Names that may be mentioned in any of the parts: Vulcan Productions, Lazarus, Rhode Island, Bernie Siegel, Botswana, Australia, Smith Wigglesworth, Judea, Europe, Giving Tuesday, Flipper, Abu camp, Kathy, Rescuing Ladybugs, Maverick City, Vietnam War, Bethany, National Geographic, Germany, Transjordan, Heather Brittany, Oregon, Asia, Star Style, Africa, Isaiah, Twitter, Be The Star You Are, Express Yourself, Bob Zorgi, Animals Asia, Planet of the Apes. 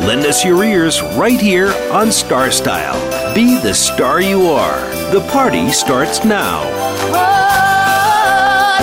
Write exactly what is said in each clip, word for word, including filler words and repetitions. Lend us your ears right here on Star Style. Be the star you are. The party starts now. Well,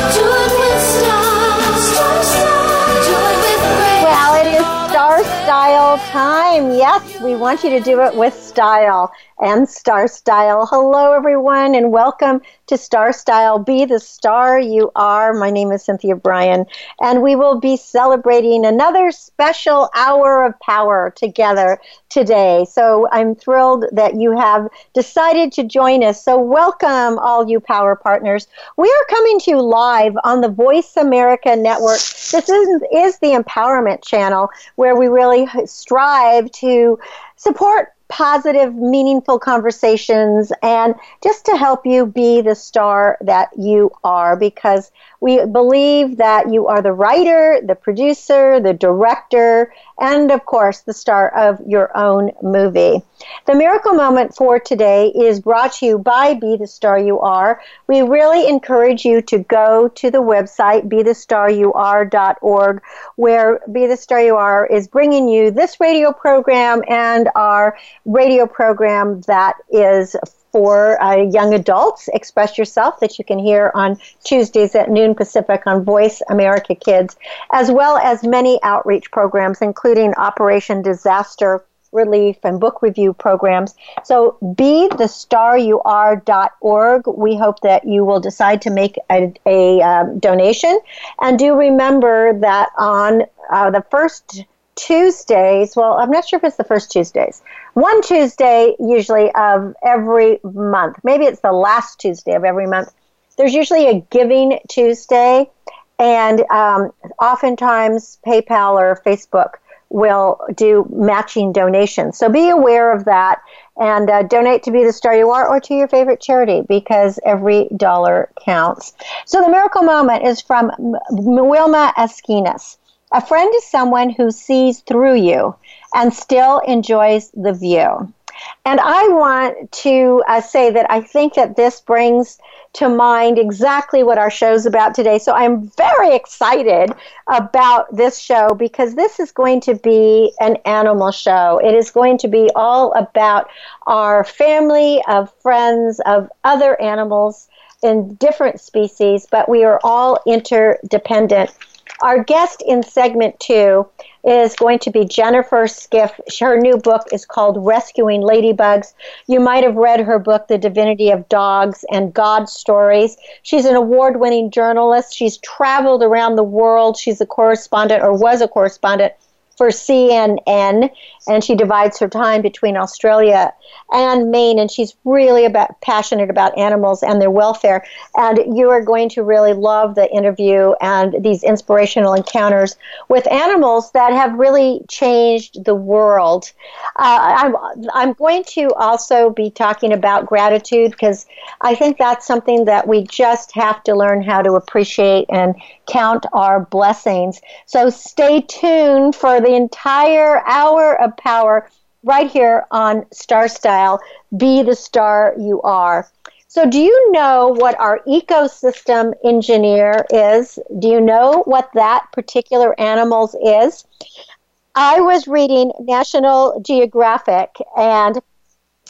it is Star Style time. Yes, we want you to do it with style and Star Style. Hello, everyone, and welcome to Star Style. Be the star you are. My name is Cynthia Brian, and we will be celebrating another special hour of power together today. So I'm thrilled that you have decided to join us. So welcome, all you power partners. We are coming to you live on the Voice America Network. This is, is the empowerment channel where we really strive to support positive, meaningful conversations, and just to help you be the star that you are, because we believe that you are the writer, the producer, the director, and of course, the star of your own movie. The miracle moment for today is brought to you by Be The Star You Are. We really encourage you to go to the website, be the star you are dot org, where Be The Star You Are is bringing you this radio program and our radio program that is for uh, young adults, Express Yourself, that you can hear on Tuesdays at noon Pacific on Voice America Kids, as well as many outreach programs, including Operation Disaster Relief and book review programs. So be the star you are dot org. We hope that you will decide to make a, a um, donation. And do remember that on uh, the first Tuesdays, well, I'm not sure if it's the first Tuesdays, one Tuesday usually of every month, maybe it's the last Tuesday of every month, there's usually a Giving Tuesday, and um, oftentimes PayPal or Facebook will do matching donations. So be aware of that, and uh, donate to Be The Star You Are or to your favorite charity, because every dollar counts. So the miracle moment is from Wilma Esquinas. A friend is someone who sees through you and still enjoys the view. And I want to uh, say that I think that this brings to mind exactly what our show's about today. So I'm very excited about this show, because this is going to be an animal show. It is going to be all about our family of friends of other animals in different species, but we are all interdependent. Our guest in segment two is going to be Jennifer Skiff. Her new book is called Rescuing Ladybugs. You might have read her book, The Divinity of Dogs and God Stories. She's an award-winning journalist. She's traveled around the world. She's a correspondent, or was a correspondent, for C N N, and she divides her time between Australia and Maine, and she's really about passionate about animals and their welfare. And you are going to really love the interview and these inspirational encounters with animals that have really changed the world. Uh, I'm, I'm going to also be talking about gratitude, because I think that's something that we just have to learn how to appreciate and count our blessings. So stay tuned for the The entire hour of power right here on Star Style. Be the star you are. So do you know what our ecosystem engineer is? Do you know what that particular animal is? I was reading National Geographic, and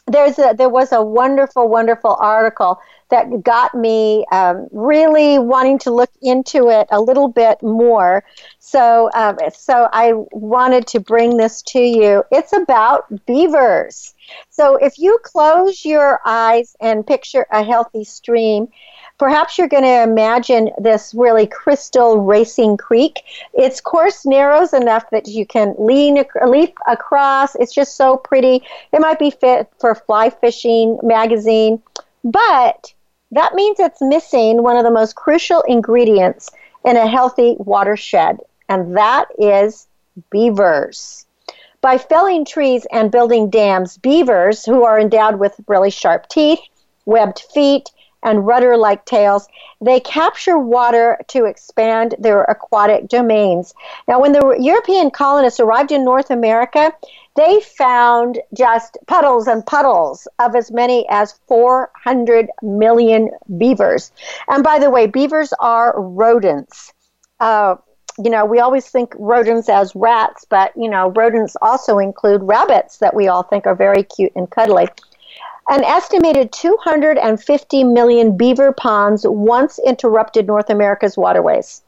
there's a, there was a wonderful, wonderful article that got me um, really wanting to look into it a little bit more. So um, so I wanted to bring this to you. It's about beavers. So if you close your eyes and picture a healthy stream, perhaps you're going to imagine this really crystal racing creek. Its course narrows enough that you can lean, leap across. It's just so pretty. It might be fit for Fly Fishing magazine, but that means it's missing one of the most crucial ingredients in a healthy watershed, and that is beavers. By felling trees and building dams, beavers, who are endowed with really sharp teeth, webbed feet, and rudder-like tails, they capture water to expand their aquatic domains. Now, when the European colonists arrived in North America, they found just puddles and puddles of as many as four hundred million beavers. And by the way, beavers are rodents. Uh, you know, we always think rodents as rats, but, you know, rodents also include rabbits that we all think are very cute and cuddly. An estimated two hundred fifty million beaver ponds once interrupted North America's waterways.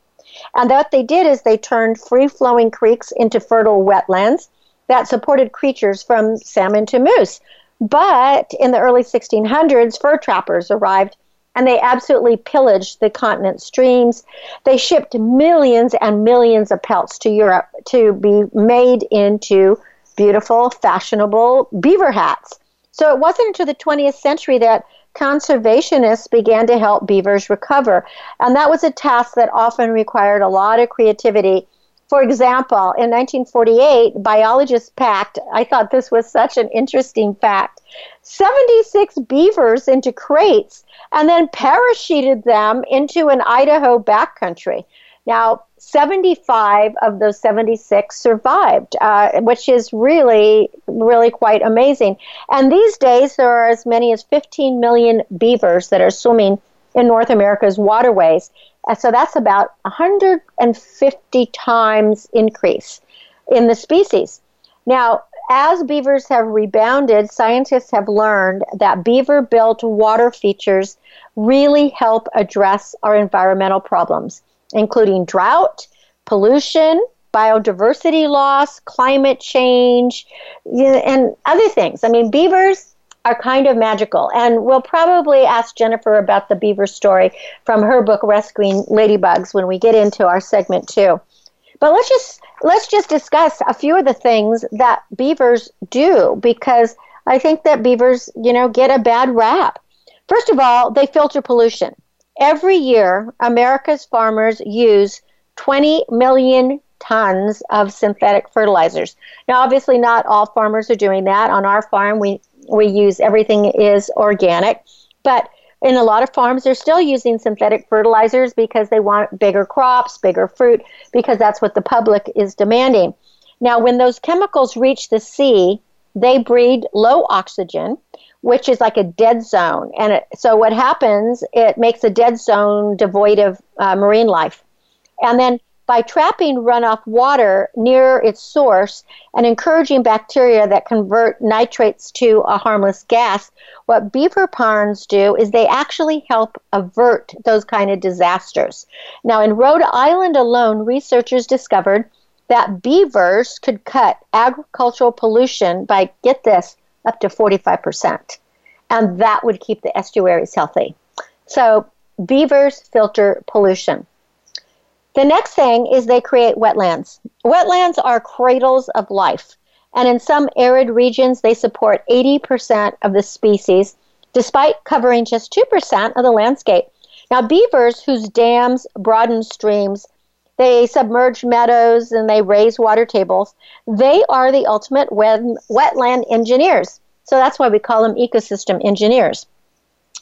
And what they did is they turned free-flowing creeks into fertile wetlands that supported creatures from salmon to moose. But in the early sixteen hundreds, fur trappers arrived, and they absolutely pillaged the continent's streams. They shipped millions and millions of pelts to Europe to be made into beautiful, fashionable beaver hats. So it wasn't until the twentieth century that conservationists began to help beavers recover. And that was a task that often required a lot of creativity. For example, in nineteen forty-eight, biologists packed, I thought this was such an interesting fact, seventy-six beavers into crates and then parachuted them into an Idaho backcountry. Now, seventy-five of those seventy-six survived, uh, which is really, really quite amazing. And these days, there are as many as fifteen million beavers that are swimming in North America's waterways. And so that's about one hundred fifty times increase in the species. Now, as beavers have rebounded, scientists have learned that beaver-built water features really help address our environmental problems, including drought, pollution, biodiversity loss, climate change, and other things. I mean, beavers are kind of magical. And we'll probably ask Jennifer about the beaver story from her book, Rescuing Ladybugs, when we get into our segment two. But let's just let's just discuss a few of the things that beavers do, because I think that beavers, you know, get a bad rap. First of all, they filter pollution. Every year, America's farmers use twenty million tons of synthetic fertilizers. Now, obviously, not all farmers are doing that. On our farm, we, we use everything is organic. But in a lot of farms, they're still using synthetic fertilizers because they want bigger crops, bigger fruit, because that's what the public is demanding. Now, when those chemicals reach the sea, they breed low oxygen, which is like a dead zone. And it, so what happens, it makes a dead zone devoid of uh, marine life. And then by trapping runoff water near its source and encouraging bacteria that convert nitrates to a harmless gas, what beaver ponds do is they actually help avert those kind of disasters. Now, in Rhode Island alone, researchers discovered that beavers could cut agricultural pollution by, get this, up to forty-five percent, and that would keep the estuaries healthy. So beavers filter pollution. The next thing is they create wetlands. Wetlands are cradles of life, and in some arid regions, they support eighty percent of the species, despite covering just two percent of the landscape. Now, beavers whose dams broaden streams, they submerge meadows, and they raise water tables. They are the ultimate wetland engineers. So that's why we call them ecosystem engineers.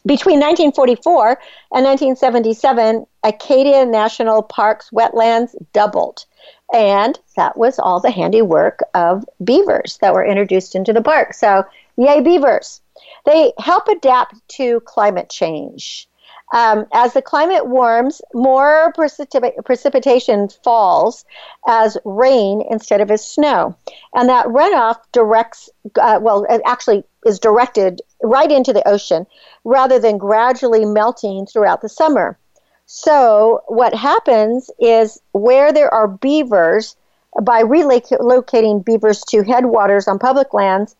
Between nineteen forty-four and nineteen seventy-seven, Acadia National Park's wetlands doubled. And that was all the handiwork of beavers that were introduced into the park. So yay, beavers. They help adapt to climate change. Um, as the climate warms, more precip- precipitation falls as rain instead of as snow. And that runoff directs, uh, well, it actually is directed right into the ocean rather than gradually melting throughout the summer. So what happens is where there are beavers, by relocating beavers to headwaters on public lands,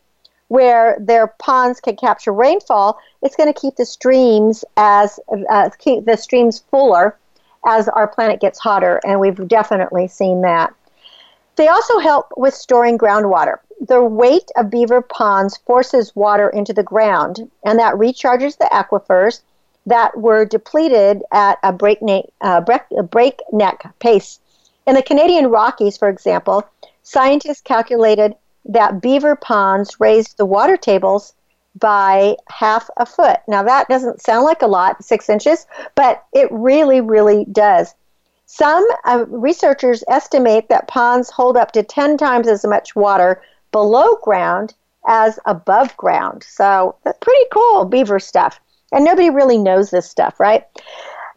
where their ponds can capture rainfall, it's going to keep the streams as uh, keep the streams fuller as our planet gets hotter, and we've definitely seen that. They also help with storing groundwater. The weight of beaver ponds forces water into the ground, and that recharges the aquifers that were depleted at a breakneck, uh, breakneck pace. In the Canadian Rockies, for example, scientists calculated that beaver ponds raised the water tables by half a foot. Now, that doesn't sound like a lot, six inches, but it really, really does. Some uh, researchers estimate that ponds hold up to ten times as much water below ground as above ground. So that's pretty cool, beaver stuff. And nobody really knows this stuff, right?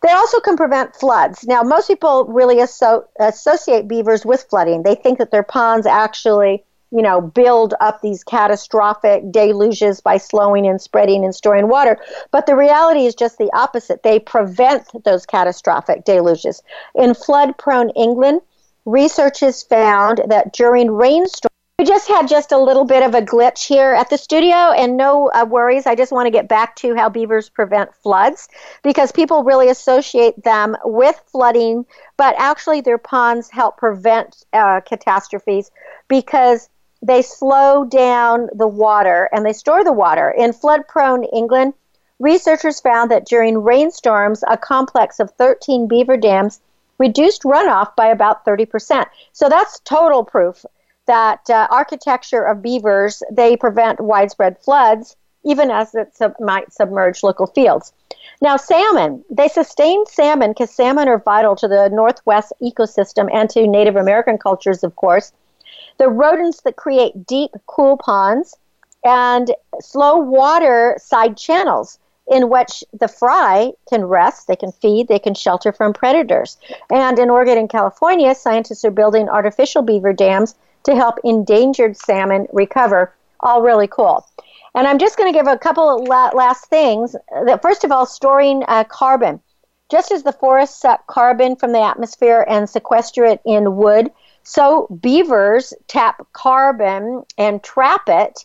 They also can prevent floods. Now, most people really asso- associate beavers with flooding. They think that their ponds actually, you know, build up these catastrophic deluges by slowing and spreading and storing water. But the reality is just the opposite. They prevent those catastrophic deluges. In flood-prone England, researchers found that during rainstorms, we just had just a little bit of a glitch here at the studio, and no uh, worries. I just want to get back to how beavers prevent floods, because people really associate them with flooding, but actually their ponds help prevent uh, catastrophes because they slow down the water and they store the water. In flood-prone England, researchers found that during rainstorms, a complex of thirteen beaver dams reduced runoff by about thirty percent. So that's total proof that uh, architecture of beavers, they prevent widespread floods, even as it sub- might submerge local fields. Now, salmon, they sustain salmon because salmon are vital to the Northwest ecosystem and to Native American cultures, of course. The rodents that create deep, cool ponds and slow water side channels in which the fry can rest, they can feed, they can shelter from predators. And in Oregon and California, scientists are building artificial beaver dams to help endangered salmon recover. All really cool. And I'm just going to give a couple of la- last things. First of all, storing uh, carbon. Just as the forests suck carbon from the atmosphere and sequester it in wood, so beavers tap carbon and trap it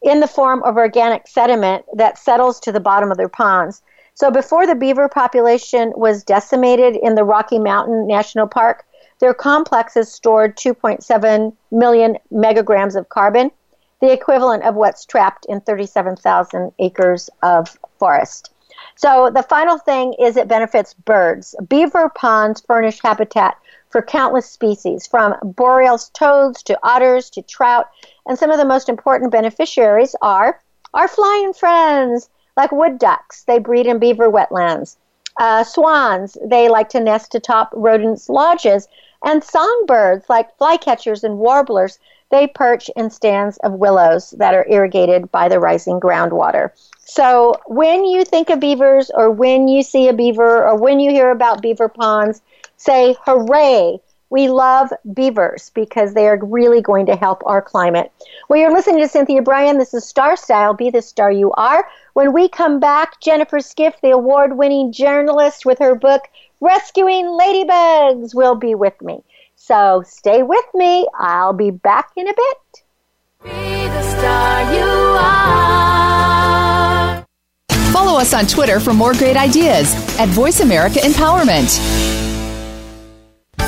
in the form of organic sediment that settles to the bottom of their ponds. So before the beaver population was decimated in the Rocky Mountain National Park, their complexes stored two point seven million megagrams of carbon, the equivalent of what's trapped in thirty-seven thousand acres of forest. So the final thing is it benefits birds. Beaver ponds furnish habitat for countless species, from boreal toads to otters to trout, and some of the most important beneficiaries are our flying friends, like wood ducks. They breed in beaver wetlands. Uh, swans, they like to nest atop rodents' lodges, and songbirds like flycatchers and warblers, they perch in stands of willows that are irrigated by the rising groundwater. So when you think of beavers, or when you see a beaver, or when you hear about beaver ponds, say, hooray, we love beavers, because they are really going to help our climate. Well, you're listening to Cynthia Brian. This is Star Style, Be The Star You Are. When we come back, Jennifer Skiff, the award-winning journalist with her book, Rescuing Ladybugs, will be with me. So stay with me. I'll be back in a bit. Be the star you are. Follow us on Twitter for more great ideas at Voice America Empowerment.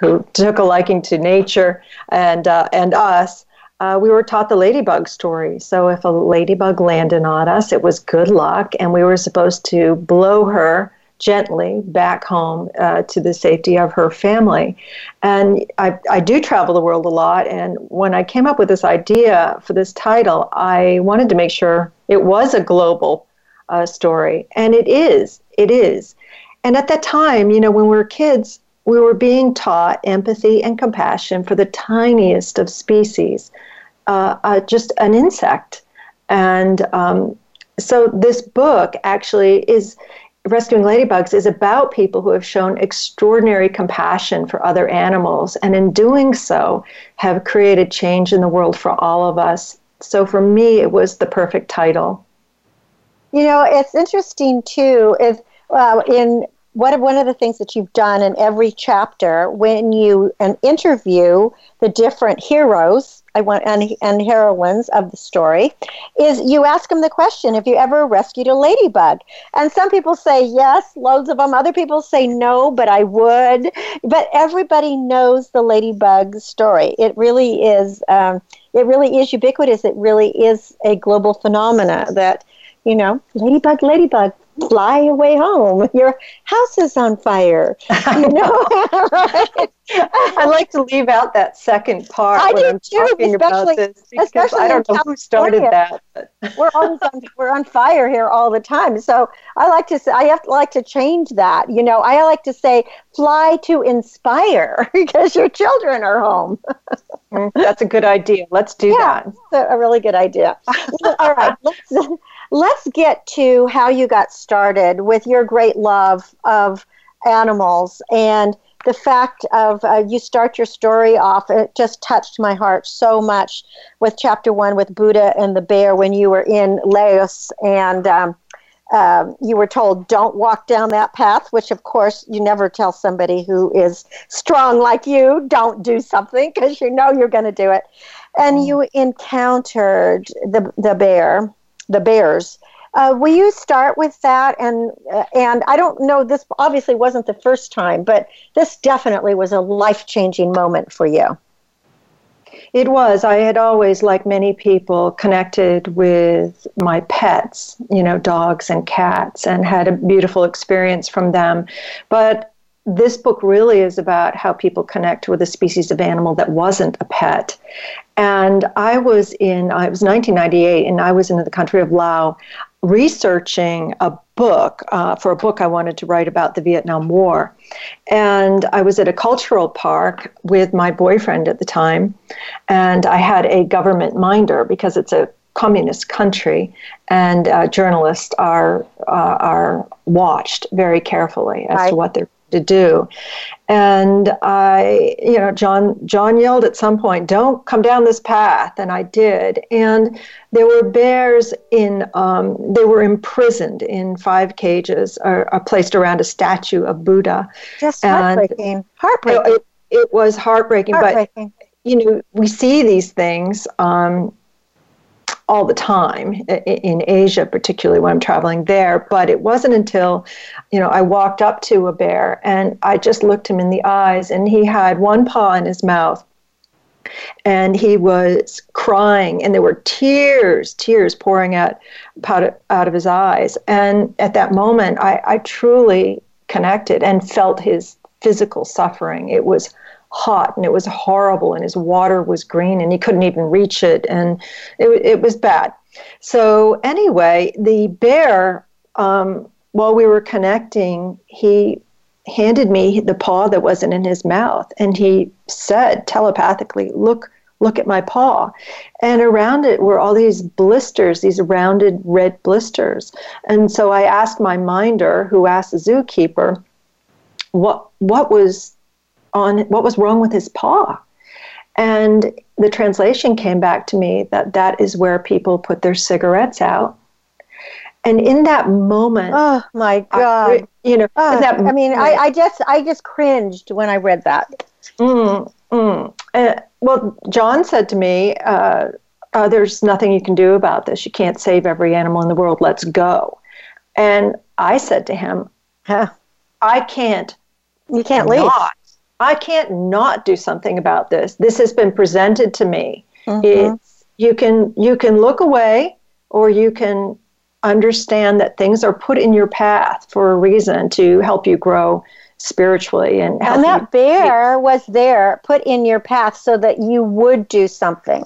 who took a liking to nature and, uh, and us. Uh, we were taught the ladybug story. So if a ladybug landed on us, it was good luck, and we were supposed to blow her gently back home uh, to the safety of her family. And I, I do travel the world a lot, and when I came up with this idea for this title, I wanted to make sure it was a global uh, story, and it is, it is. And at that time, you know, when we were kids, we were being taught empathy and compassion for the tiniest of species, uh, uh, just an insect. And um, so this book actually is Rescuing Ladybugs is about people who have shown extraordinary compassion for other animals, and in doing so have created change in the world for all of us. So for me, it was the perfect title. You know, it's interesting too, if, uh, in what, one of the things that you've done in every chapter, when you and interview the different heroes I want and, and heroines of the story, is you ask them the question, have you ever rescued a ladybug? And some people say yes, loads of them. Other people say no, but I would. But everybody knows the ladybug story. It really is, um, it really is ubiquitous. It really is a global phenomena that, you know, ladybug, ladybug, fly away home. Your house is on fire. You know? Right? I like to leave out that second part. I when do I'm too, talking about this because I don't know who started that. we're always on, we're on fire here all the time. So I like to say, I have to, like to change that. You know, I like to say fly to inspire because your children are home. That's a good idea. Let's do yeah, that. That's a really good idea. All right. Let's, let's get to how you got started with your great love of animals, and the fact of uh, you start your story off, it just touched my heart so much with chapter one with Buddha and the bear when you were in Laos, and um, uh, you were told don't walk down that path, which of course you never tell somebody who is strong like you, don't do something because you know you're going to do it. And you encountered the the bear, the bears, Uh, will you start with that? And uh, and I don't know, this obviously wasn't the first time, but this definitely was a life-changing moment for you. It was. I had always, like many people, connected with my pets, you know, dogs and cats, and had a beautiful experience from them. But this book really is about how people connect with a species of animal that wasn't a pet. And I was in, it was nineteen ninety-eight, and I was in the country of Laos researching a book, uh, for a book I wanted to write about the Vietnam War. And I was at a cultural park with my boyfriend at the time, and I had a government minder because it's a communist country, and uh, journalists are uh, are watched very carefully as I- to what they're to do. And I, you know, John, John yelled at some point, "Don't come down this path." And I did. And there were bears in, um, they were imprisoned in five cages or, or placed around a statue of Buddha. Just heartbreaking. And heartbreaking. You know, it, it was heartbreaking, heartbreaking. But, you know, we see these things, um, all the time in Asia, particularly when I'm traveling there. But it wasn't until, you know, I walked up to a bear and I just looked him in the eyes, and he had one paw in his mouth and he was crying, and there were tears, tears pouring out, out of his eyes. And at that moment, I, I truly connected and felt his physical suffering. It was hot and it was horrible, and his water was green and he couldn't even reach it, and it it was bad. So anyway, the bear, um, while we were connecting, he handed me the paw that wasn't in his mouth, and he said telepathically, "Look, look at my paw." And around it were all these blisters, these rounded red blisters. And so I asked my minder, who asked the zookeeper, what what was on what was wrong with his paw. And the translation came back to me that that is where people put their cigarettes out. And in that moment, oh my God, I, you know, oh, that, I mean, I, I just, I just cringed when I read that. Mm, mm. Uh, well, John said to me, uh, uh, "There's nothing you can do about this. You can't save every animal in the world. Let's go." And I said to him, huh. "I can't. You can't leave. Not. I can't not do something about this. This has been presented to me. Mm-hmm. It's, you can you can look away, or you can understand that things are put in your path for a reason to help you grow spiritually." And, and that you- bear was there, put in your path so that you would do something.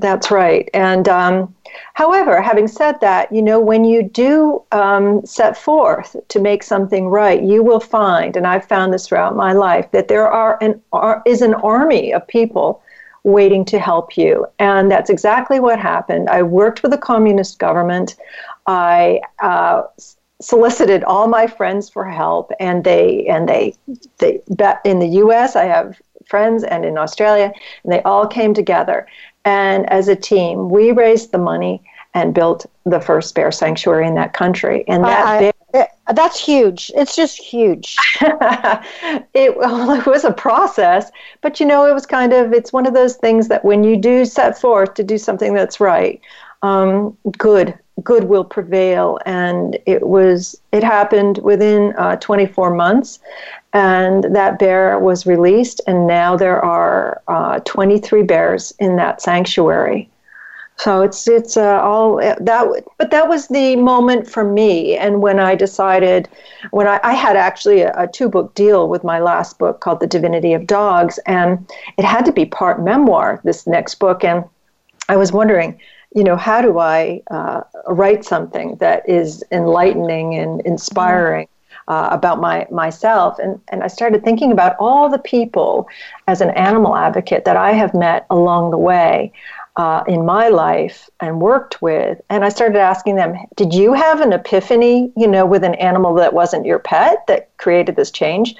That's right. And um, however, having said that, you know, when you do um, set forth to make something right, you will find, and I've found this throughout my life, that there are an are, is an army of people waiting to help you. And that's exactly what happened. I worked with the communist government. I uh, solicited all my friends for help, and they and they they in the U S I have friends, and in Australia, and they all came together. And as a team, we raised the money and built the first bear sanctuary in that country. And that I, I, bear, it, that's huge. It's just huge. it, well, it was a process. But, you know, it was kind of, it's one of those things that when you do set forth to do something that's right, um, good, good will prevail. And it was, it happened within uh, twenty-four months. And that bear was released, and now there are uh, twenty-three bears in that sanctuary. So it's it's uh, all that. But that was the moment for me. And when I decided, when I, I had actually a, a two-book deal with my last book called The Divinity of Dogs, and it had to be part memoir, this next book. And I was wondering, you know, how do I uh, write something that is enlightening and inspiring? Mm-hmm. Uh, about my myself, and, and I started thinking about all the people as an animal advocate that I have met along the way uh, in my life and worked with, and I started asking them, "Did you have an epiphany, you know, with an animal that wasn't your pet that created this change?"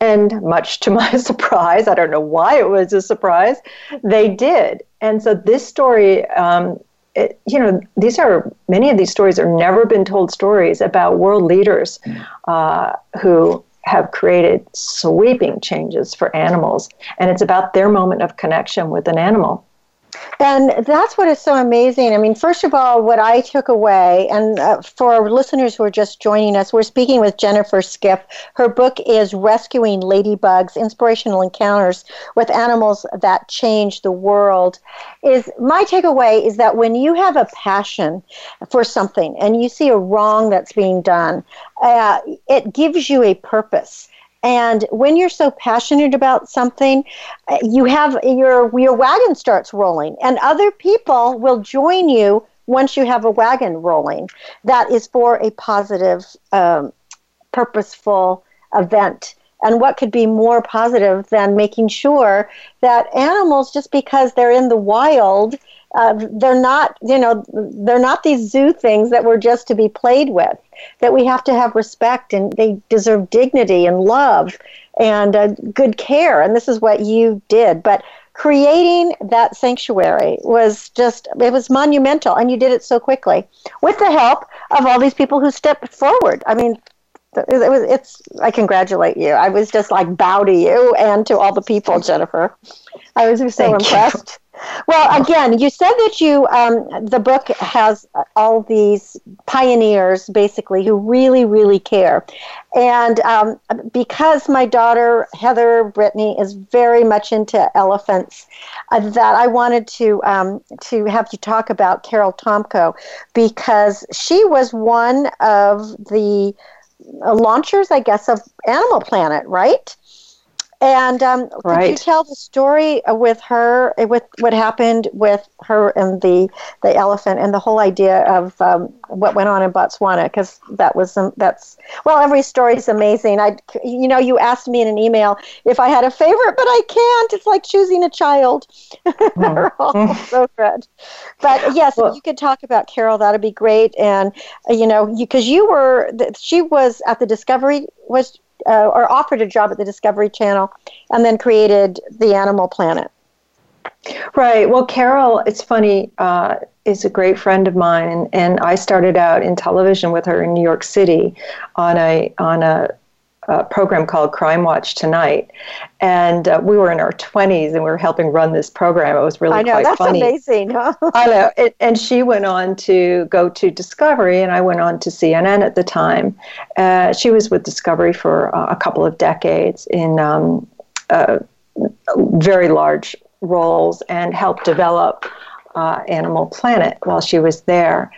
And much to my surprise, I don't know why it was a surprise, they did. And so this story, um, It, you know, these are many of these stories are never been told stories about world leaders uh, who have created sweeping changes for animals. And it's about their moment of connection with an animal. And that's what is so amazing. I mean, first of all, what I took away, and uh, for our listeners who are just joining us, we're speaking with Jennifer Skiff. Her book is Rescuing Ladybugs, Inspirational Encounters with Animals That Change the World. Is my takeaway is that when you have a passion for something and you see a wrong that's being done, uh, it gives you a purpose. And when you're so passionate about something, you have your your wagon starts rolling, and other people will join you once you have a wagon rolling that is for a positive, um, purposeful event. And what could be more positive than making sure that animals, just because they're in the wild, uh, they're not, you know, they're not these zoo things that were just to be played with. That we have to have respect, and they deserve dignity and love and uh, good care. And this is what you did. But creating that sanctuary was just, it was monumental, and you did it so quickly with the help of all these people who stepped forward. I mean, it was, it's, I congratulate you. I was just like, bow to you and to all the people, Jennifer. I was so Thank impressed. You. Well, again, you said that you, um, the book has all these pioneers, basically, who really, really care. And um, because my daughter, Heather Brittany, is very much into elephants, uh, that I wanted to um, to have you talk about Carol Tomko, because she was one of the uh, launchers, I guess, of Animal Planet, right? And um, right. Could you tell the story with her, with what happened with her and the, the elephant, and the whole idea of um, what went on in Botswana? Because that was um, that's well, every story is amazing. I, you know, you asked me in an email if I had a favorite, but I can't. It's like choosing a child. Mm-hmm. They're all so good. But yes, well, if you could talk about Carol, that'd be great. And uh, you know, because you, you were, she was at the Discovery was. Uh, or offered a job at the Discovery Channel, and then created the Animal Planet. Right. Well, Carol, it's funny, uh, is a great friend of mine, and, and I started out in television with her in New York City on a on a, a program called Crime Watch Tonight, and uh, we were in our twenties, and we were helping run this program. It was really I know, quite that's funny. That's amazing. Huh? I know. It, and she went on to go to Discovery, and I went on to C N N at the time. Uh, she was with Discovery for uh, a couple of decades in um, uh, very large roles, and helped develop uh, Animal Planet while she was there.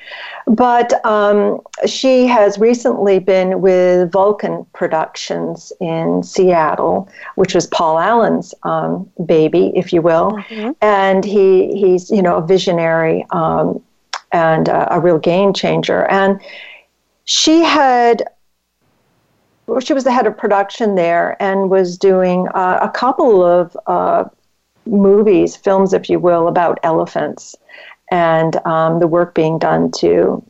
But um, she has recently been with Vulcan Productions in Seattle, which was Paul Allen's um, baby, if you will. Mm-hmm. And he he's, you know, a visionary um, and uh, a real game changer. And she had... Well, she was the head of production there, and was doing uh, a couple of uh, movies, films, if you will, about elephants, and um, the work being done to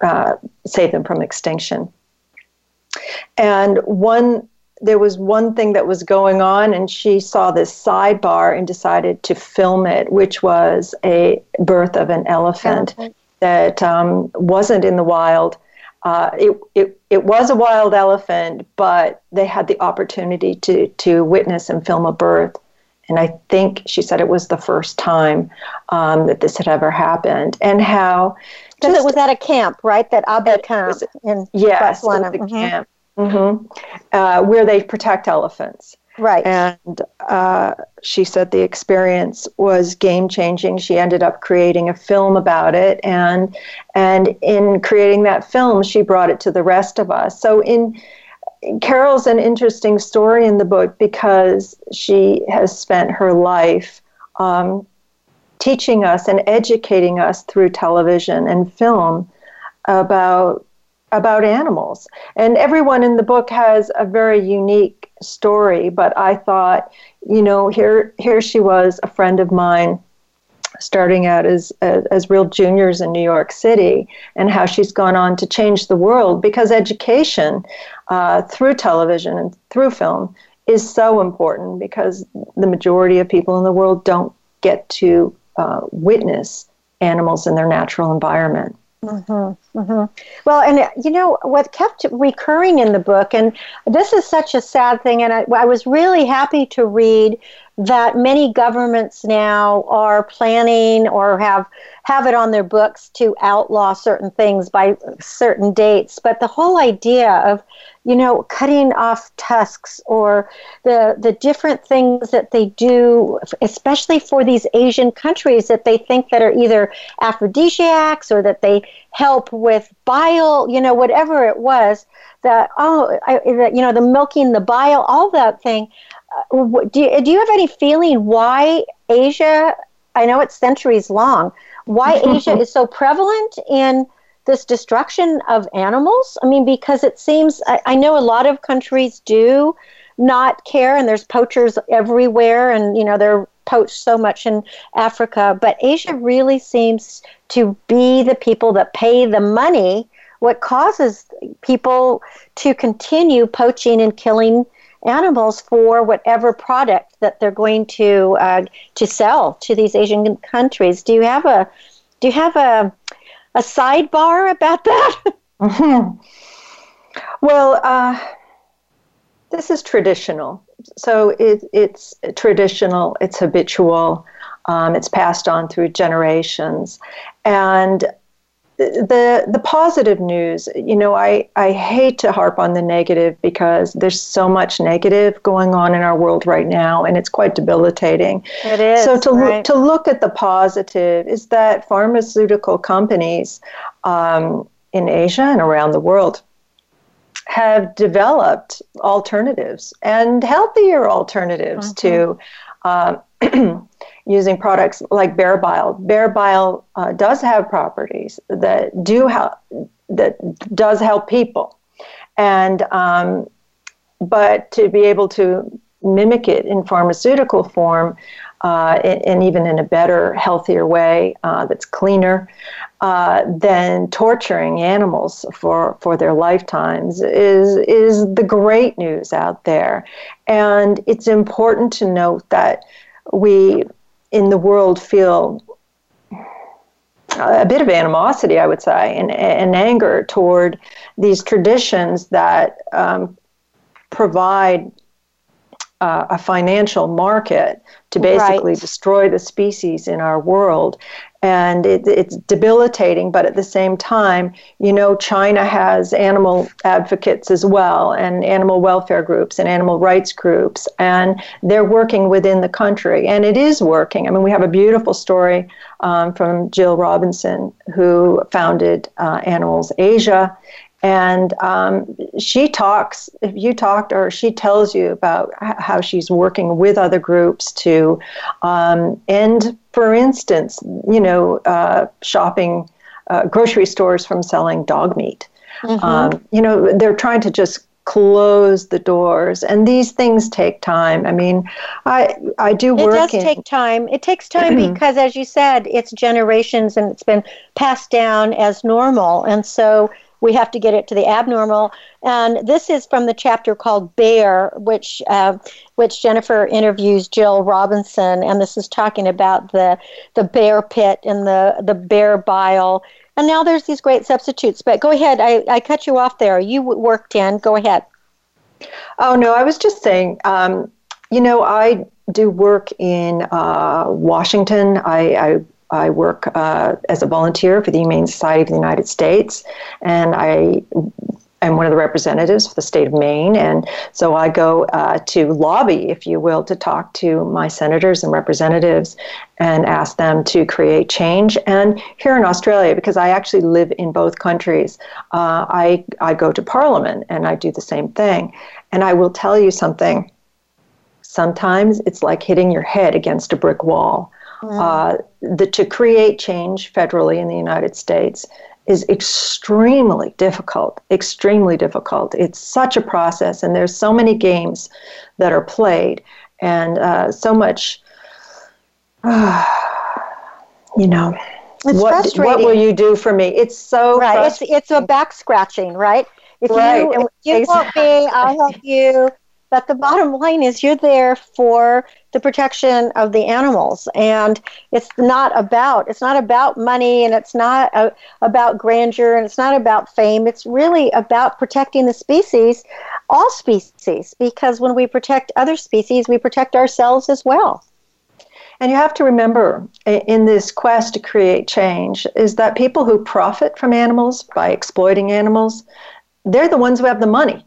uh, save them from extinction. And one, there was one thing that was going on, and she saw this sidebar and decided to film it, which was a birth of an elephant okay. that um, wasn't in the wild. Uh, it, it it was a wild elephant, but they had the opportunity to to witness and film a birth. And I think she said it was the first time um, that this had ever happened. And how... Because it was at a camp, right? That Abu camp was, in yes, Botswana. Yes, the mm-hmm. camp, mm-hmm. uh, where they protect elephants. Right. And uh, she said the experience was game-changing. She ended up creating a film about it. And and in creating that film, she brought it to the rest of us. So in... Carol's an interesting story in the book, because she has spent her life um, teaching us and educating us through television and film about about animals. And everyone in the book has a very unique story, but I thought, you know, here here she was, a friend of mine, starting out as, as as real juniors in New York City, and how she's gone on to change the world, because education uh, through television and through film is so important, because the majority of people in the world don't get to uh, witness animals in their natural environment. Mm-hmm, mm-hmm. Well, and you know, what kept recurring in the book, and this is such a sad thing, and I, I was really happy to read that many governments now are planning or have have it on their books to outlaw certain things by certain dates. But the whole idea of, you know, cutting off tusks or the the different things that they do, especially for these Asian countries that they think that are either aphrodisiacs or that they help with bile, you know, whatever it was, that, oh, I, the, you know, the milking, the bile, all that thing. Uh, do you, do you have any feeling why Asia, I know it's centuries long, why Asia is so prevalent in this destruction of animals? I mean, because it seems, I, I know a lot of countries do not care, and there's poachers everywhere, and, you know, they're poached so much in Africa, but Asia really seems to be the people that pay the money, what causes people to continue poaching and killing animals for whatever product that they're going to uh, to sell to these Asian countries. Do you have a do you have a a sidebar about that? Mm-hmm. Well, uh, this is traditional. So it, it's traditional. It's habitual. Um, it's passed on through generations. And The the positive news, you know, I, I hate to harp on the negative because there's so much negative going on in our world right now, and it's quite debilitating. It is. So to, right? lo- to look at the positive is that pharmaceutical companies um, in Asia and around the world have developed alternatives and healthier alternatives mm-hmm. to um using products like bear bile. Bear bile uh, does have properties that do help, that does help people, and um, but to be able to mimic it in pharmaceutical form, uh, and, and even in a better, healthier way uh, that's cleaner uh, than torturing animals for, for their lifetimes is is the great news out there, and it's important to note that we in the world feel a bit of animosity, I would say, and, and anger toward these traditions that um, provide uh, a financial market to basically right. destroy the species in our world. And it, it's debilitating, but at the same time, you know, China has animal advocates as well, and animal welfare groups and animal rights groups, and they're working within the country, and it is working. I mean, we have a beautiful story um, from Jill Robinson, who founded uh, Animals Asia, and um, she talks, if you talk to her, she tells you about how she's working with other groups to um, end, for instance, you know, uh, shopping uh, grocery stores from selling dog meat. Mm-hmm. Um, you know, they're trying to just close the doors, and these things take time. I mean, I I do work. It does in, take time. It takes time because, as you said, it's generations and it's been passed down as normal, and so we have to get it to the abnormal. And this is from the chapter called Bear, which uh, which Jennifer interviews Jill Robinson. And this is talking about the the bear pit and the, the bear bile. And now there's these great substitutes. But go ahead. I, I cut you off there. You worked in. Go ahead. Oh, no. I was just saying, um, you know, I do work in uh, Washington. I, I I work uh, as a volunteer for the Humane Society of the United States, and I am one of the representatives for the state of Maine. And so I go uh, to lobby, if you will, to talk to my senators and representatives and ask them to create change. And here in Australia, because I actually live in both countries, uh, I, I go to Parliament and I do the same thing. And I will tell you something. Sometimes it's like hitting your head against a brick wall. Uh, the, to create change federally in the United States is extremely difficult, extremely difficult. It's such a process, and there's so many games that are played, and uh, so much, uh, you know, it's what, what will you do for me? It's so right. Frustrating. It's, it's a back scratching, right? If right. you, if you exactly. help me, I'll help you. But the bottom line is you're there for the protection of the animals. And it's not about it's not about money, and it's not a, about grandeur, and it's not about fame. It's really about protecting the species, all species, because when we protect other species, we protect ourselves as well. And you have to remember in this quest to create change is that people who profit from animals by exploiting animals, they're the ones who have the money.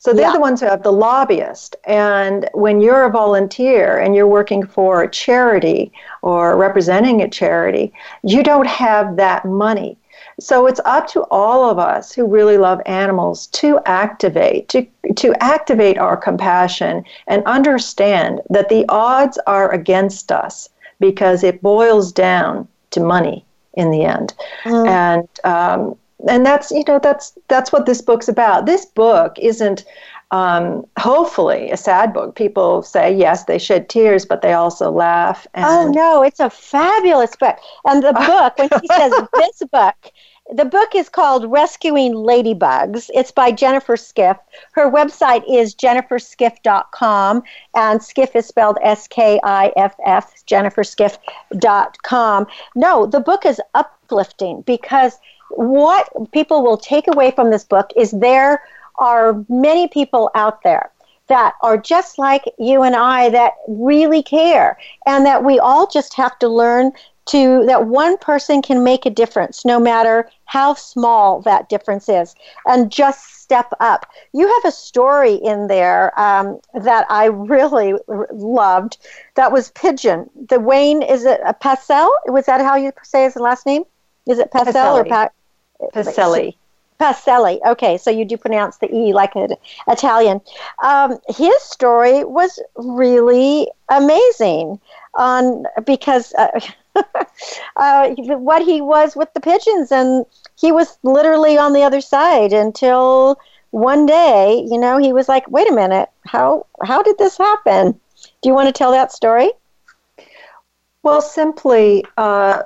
So they're yeah. the ones who have the lobbyists. And when you're a volunteer and you're working for a charity or representing a charity, you don't have that money. So it's up to all of us who really love animals to activate, to, to activate our compassion and understand that the odds are against us because it boils down to money in the end. Mm. And, um, And that's, you know, that's that's what this book's about. This book isn't, um, hopefully, a sad book. People say, yes, they shed tears, but they also laugh. And oh, no, it's a fabulous book. And the book, when she says this book, the book is called Rescuing Ladybugs. It's by Jennifer Skiff. Her website is jennifer skiff dot com, and Skiff is spelled S K I F F, jennifer skiff dot com. No, the book is uplifting because what people will take away from this book is there are many people out there that are just like you and I that really care, and that we all just have to learn to that one person can make a difference no matter how small that difference is, and just step up. You have a story in there um, that I really r- loved that was Pigeon. The Wayne, is it a Passel? Was that how you say his last name? Is it Passel Pacelli. or pa- Pacelli? Pacelli. Okay, so you do pronounce the E like an Italian. Um, his story was really amazing on because uh, uh, what he was with the pigeons, and he was literally on the other side until one day, you know, he was like, wait a minute, how how did this happen? Do you want to tell that story? Well, simply... Uh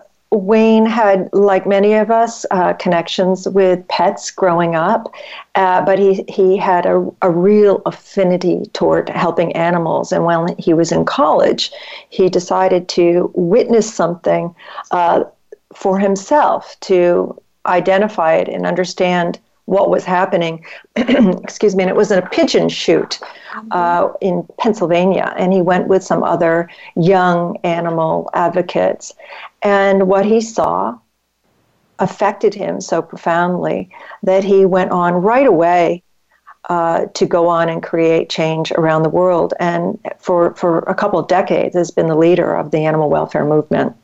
Wayne had, like many of us, uh, connections with pets growing up, uh, but he, he had a, a real affinity toward helping animals. And when he was in college, he decided to witness something uh, for himself to identify it and understand what was happening. Excuse me. And it was in a pigeon shoot uh, in Pennsylvania. And he went with some other young animal advocates. And what he saw affected him so profoundly that he went on right away uh, to go on and create change around the world. And for, for a couple of decades has been the leader of the animal welfare movement.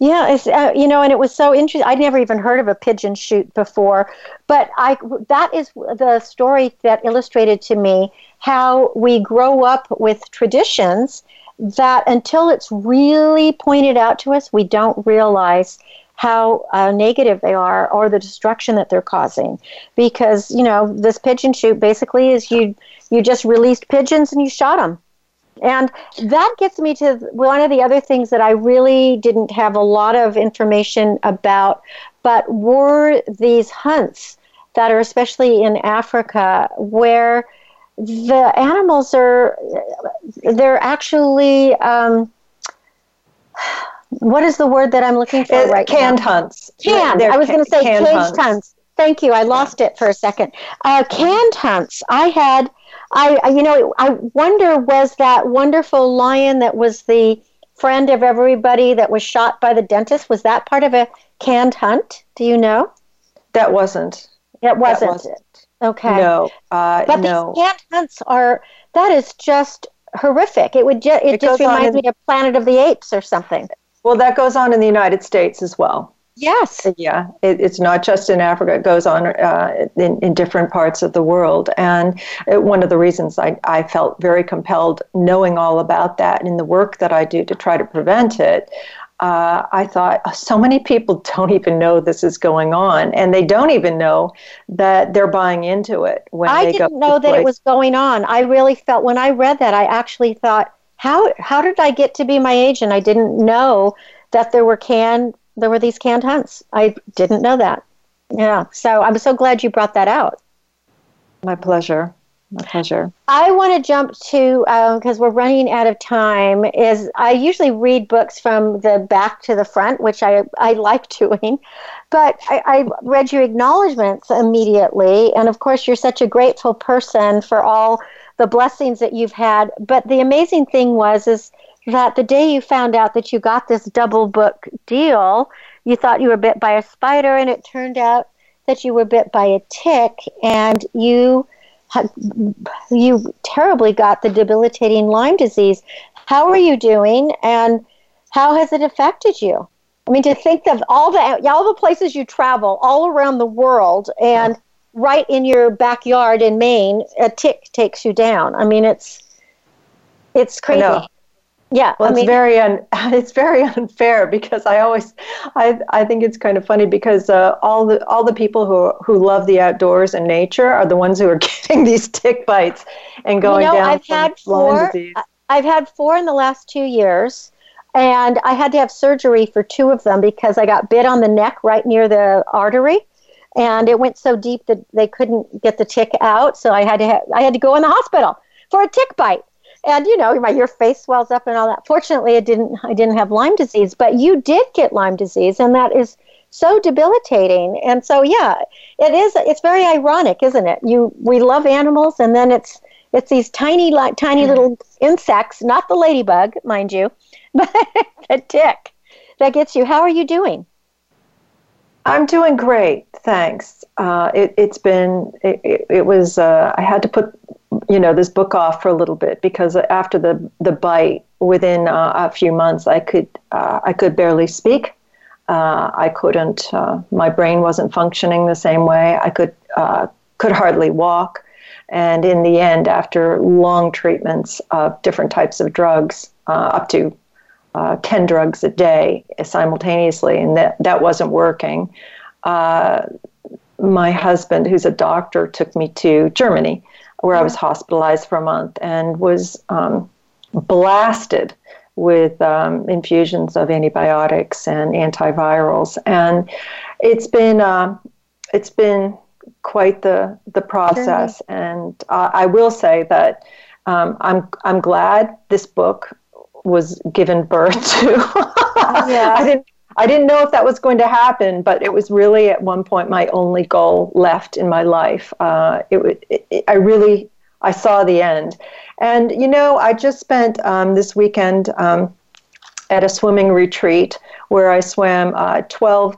Yeah, it's, uh, you know, and it was so interesting. I'd never even heard of a pigeon shoot before, but I that is the story that illustrated to me how we grow up with traditions that until it's really pointed out to us, we don't realize how uh, negative they are or the destruction that they're causing. Because, you know, this pigeon shoot basically is you you just released pigeons and you shot them. And that gets me to one of the other things that I really didn't have a lot of information about, but were these hunts that are especially in Africa where the animals are, they're actually, um, what is the word that I'm looking for right canned now? Canned hunts. Canned. They're I was going to say caged hunts. hunts. Thank you. I lost it for a second. Uh, canned hunts. I had... I, you know, I wonder, was that wonderful lion that was the friend of everybody that was shot by the dentist, was that part of a canned hunt? Do you know? That wasn't. It wasn't. That wasn't. Okay. No. Uh, but no. These canned hunts are, that is just horrific. It would. Ju- it, it just reminds in, me of Planet of the Apes or something. Well, that goes on in the United States as well. Yes. Yeah, it, it's not just in Africa. It goes on uh, in, in different parts of the world. And it, one of the reasons I, I felt very compelled knowing all about that and in the work that I do to try to prevent it, uh, I thought oh, so many people don't even know this is going on. And they don't even know that they're buying into it. When I they didn't go know that place. It was going on. I really felt when I read that, I actually thought, how how did I get to be my age? And I didn't know that there were canned There were these canned hunts. I didn't know that. Yeah. So I'm so glad you brought that out. My pleasure. My pleasure. I want to jump to, because um, we're running out of time, is I usually read books from the back to the front, which I, I like doing. But I, I read your acknowledgments immediately. And, of course, you're such a grateful person for all the blessings that you've had. But the amazing thing was is that the day you found out that you got this double book deal, you thought you were bit by a spider, and it turned out that you were bit by a tick, and you... you terribly got the debilitating Lyme disease. How are you doing, and how has it affected you? I mean, to think of all the all the places you travel all around the world, and right in your backyard in Maine, a tick takes you down. I mean, it's it's crazy. I know. Yeah, well, I mean, it's very un, it's very unfair because I always I I think it's kind of funny because uh, all the all the people who who love the outdoors and nature are the ones who are getting these tick bites and going you know, down I've from had four, Lyme disease. I've had four in the last two years, and I had to have surgery for two of them because I got bit on the neck right near the artery, and it went so deep that they couldn't get the tick out. So I had to ha- I had to go in the hospital for a tick bite. And, you know, your face swells up and all that. Fortunately, it didn't, I didn't have Lyme disease, but you did get Lyme disease, and that is so debilitating. And so, yeah, it is, it's very ironic, isn't it? You, we love animals, and then it's, it's these tiny, like, tiny little insects, not the ladybug, mind you, but the tick that gets you. How are you doing? I'm doing great, thanks. Uh, it, it's been, it, it, it was, uh, I had to put, you know, this book off for a little bit because after the, the bite, within uh, a few months, I could uh, I could barely speak. Uh, I couldn't, uh, my brain wasn't functioning the same way. I could uh, could hardly walk. And in the end, after long treatments of different types of drugs, uh, up to Uh, ten drugs a day simultaneously, and that, that wasn't working. Uh, my husband, who's a doctor, took me to Germany, where I was hospitalized for a month and was um, blasted with um, infusions of antibiotics and antivirals. And it's been uh, it's been quite the the process. Germany. And uh, I will say that um, I'm I'm glad this book was given birth to. Yeah. I didn't I didn't know if that was going to happen, but it was really at one point my only goal left in my life. Uh, it, it, it I really I saw the end, and you know I just spent um, this weekend um, at a swimming retreat where I swam uh, twelve.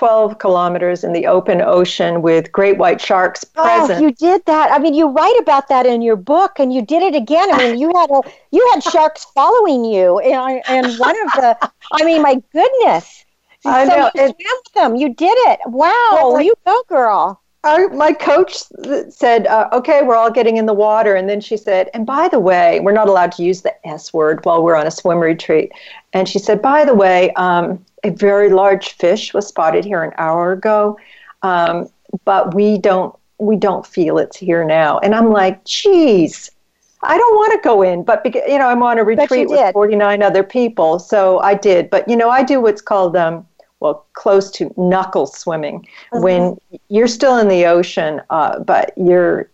twelve kilometers in the open ocean with great white sharks present. Oh, you did that. I mean, you write about that in your book, and you did it again. I mean, you had a, you had sharks following you, and, and one of the, I mean, my goodness. I so know. You it, them. You did it. Wow. Like, you go, girl. Our, my coach said, uh, okay, we're all getting in the water. And then she said, and by the way, we're not allowed to use the S word while we're on a swim retreat. And she said, by the way, um, a very large fish was spotted here an hour ago, um, but we don't we don't feel it's here now. And I'm like, geez, I don't want to go in, but because, you know, I'm on a retreat with forty-nine other people, so I did. But you know, I do what's called um, well, close to knuckle swimming, mm-hmm. when you're still in the ocean, uh, but your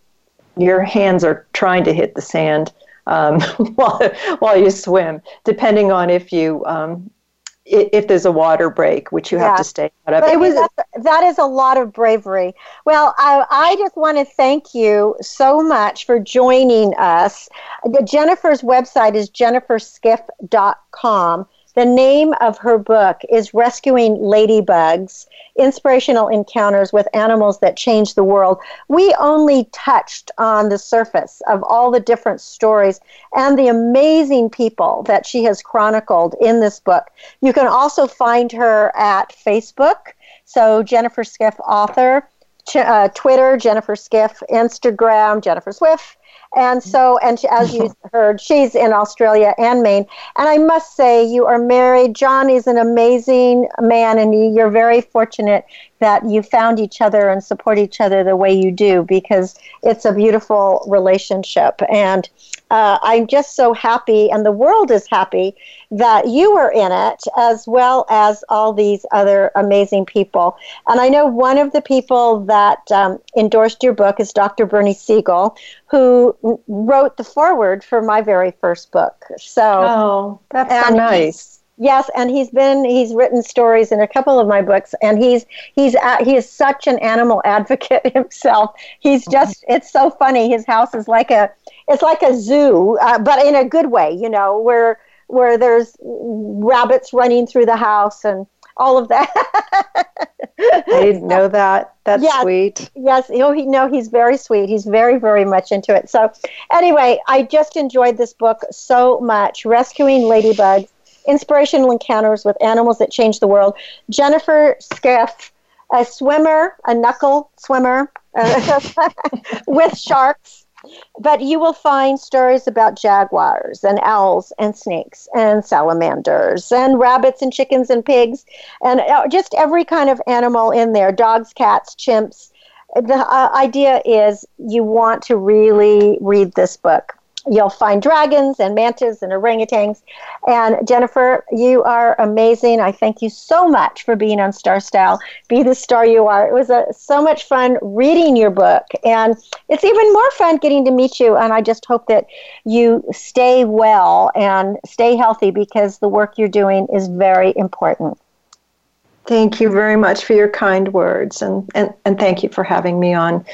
your hands are trying to hit the sand um, while while you swim, depending on if you. Um, If there's a water break, which you yeah. have to stay out of. But it was, that's, that is a lot of bravery. Well, I, I just want to thank you so much for joining us. The Jennifer's website is jennifer skiff dot com. The name of her book is Rescuing Ladybugs, Inspirational Encounters with Animals That Change the World. We only touched on the surface of all the different stories and the amazing people that she has chronicled in this book. You can also find her at Facebook, so Jennifer Skiff Author, ch- uh, Twitter, Jennifer Skiff, Instagram, Jennifer Swift. And so, and as you heard, she's in Australia and Maine. And I must say, you are married. John is an amazing man, and you're very fortunate that you found each other and support each other the way you do, because it's a beautiful relationship. And Uh, I'm just so happy, and the world is happy, that you were in it, as well as all these other amazing people. And I know one of the people that um, endorsed your book is Doctor Bernie Siegel, who wrote the foreword for my very first book. So, oh, that's so nice. Yes, and he's been he's written stories in a couple of my books, and he's he's at, he is such an animal advocate himself. He's just it's so funny. His house is like a it's like a zoo, uh, but in a good way, you know, where where there's rabbits running through the house and all of that. I didn't know that. That's yeah, sweet. Yes, you know, he, no, he's very sweet. He's very, very much into it. So, anyway, I just enjoyed this book so much, Rescuing Ladybugs. Inspirational encounters with animals that change the world. Jennifer Skiff, a swimmer, a knuckle swimmer uh, with sharks. But you will find stories about jaguars and owls and snakes and salamanders and rabbits and chickens and pigs and just every kind of animal in there, dogs, cats, chimps. The uh, idea is you want to really read this book. You'll find dragons and mantas and orangutans. And Jennifer, you are amazing. I thank you so much for being on Star Style. Be the star you are. It was a, so much fun reading your book. And it's even more fun getting to meet you. And I just hope that you stay well and stay healthy, because the work you're doing is very important. Thank you very much for your kind words. And, and, and thank you for having me on.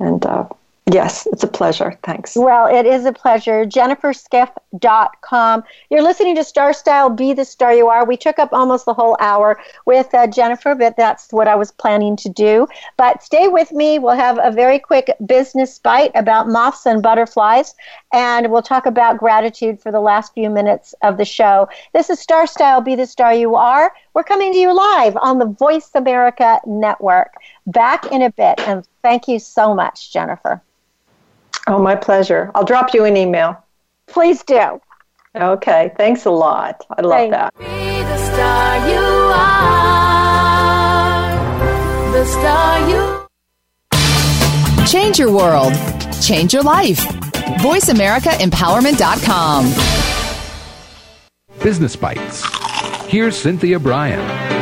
And uh yes, it's a pleasure. Thanks. Well, it is a pleasure. jennifer skiff dot com. You're listening to Star Style, Be the Star You Are. We took up almost the whole hour with uh, Jennifer, but that's what I was planning to do. But stay with me. We'll have a very quick business bite about moths and butterflies, and we'll talk about gratitude for the last few minutes of the show. This is Star Style, Be the Star You Are. We're coming to you live on the Voice America Network. Back in a bit, and thank you so much, Jennifer. Oh, my pleasure. I'll drop you an email. Please do. Okay. Thanks a lot. I love Thanks. That. Be the star you are. The star you. Change your world. Change your life. voice america empowerment dot com. Business Bites. Here's Cynthia Brian.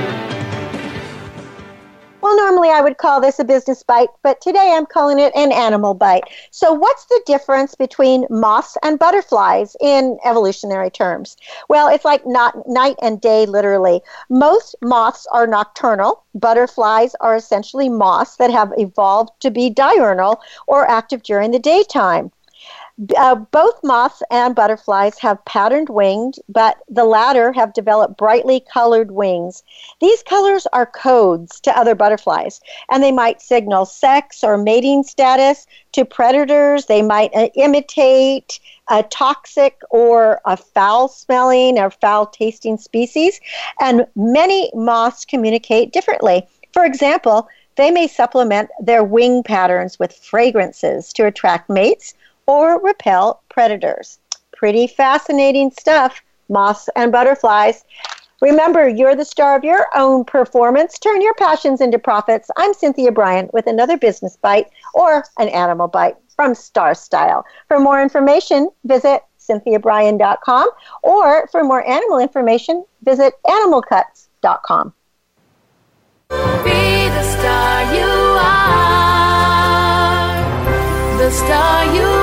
Well, normally I would call this a business bite, but today I'm calling it an animal bite. So what's the difference between moths and butterflies in evolutionary terms? Well, it's like not night and day, literally. Most moths are nocturnal. Butterflies are essentially moths that have evolved to be diurnal or active during the daytime. Uh, both moths and butterflies have patterned wings, but the latter have developed brightly colored wings. These colors are codes to other butterflies, and they might signal sex or mating status to predators. They might uh, imitate a toxic or a foul-smelling or foul-tasting species, and many moths communicate differently. For example, they may supplement their wing patterns with fragrances to attract mates or repel predators. Pretty fascinating stuff, moths and butterflies. Remember, you're the star of your own performance. Turn your passions into profits. I'm Cynthia Bryan with another business bite or an animal bite from Star Style. For more information, visit cynthia bryan dot com, or for more animal information, visit animal cuts dot com. Be the star you are. The star you are.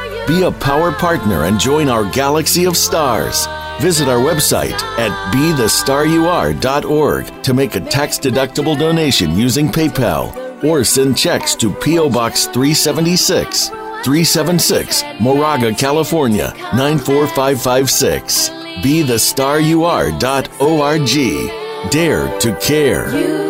Be a power partner and join our galaxy of stars. Visit our website at be the star you are dot org to make a tax-deductible donation using PayPal, or send checks to P O. Box three seventy-six, three seventy-six, Moraga, California, nine four five five six. be the star you are dot org. Dare to care. You.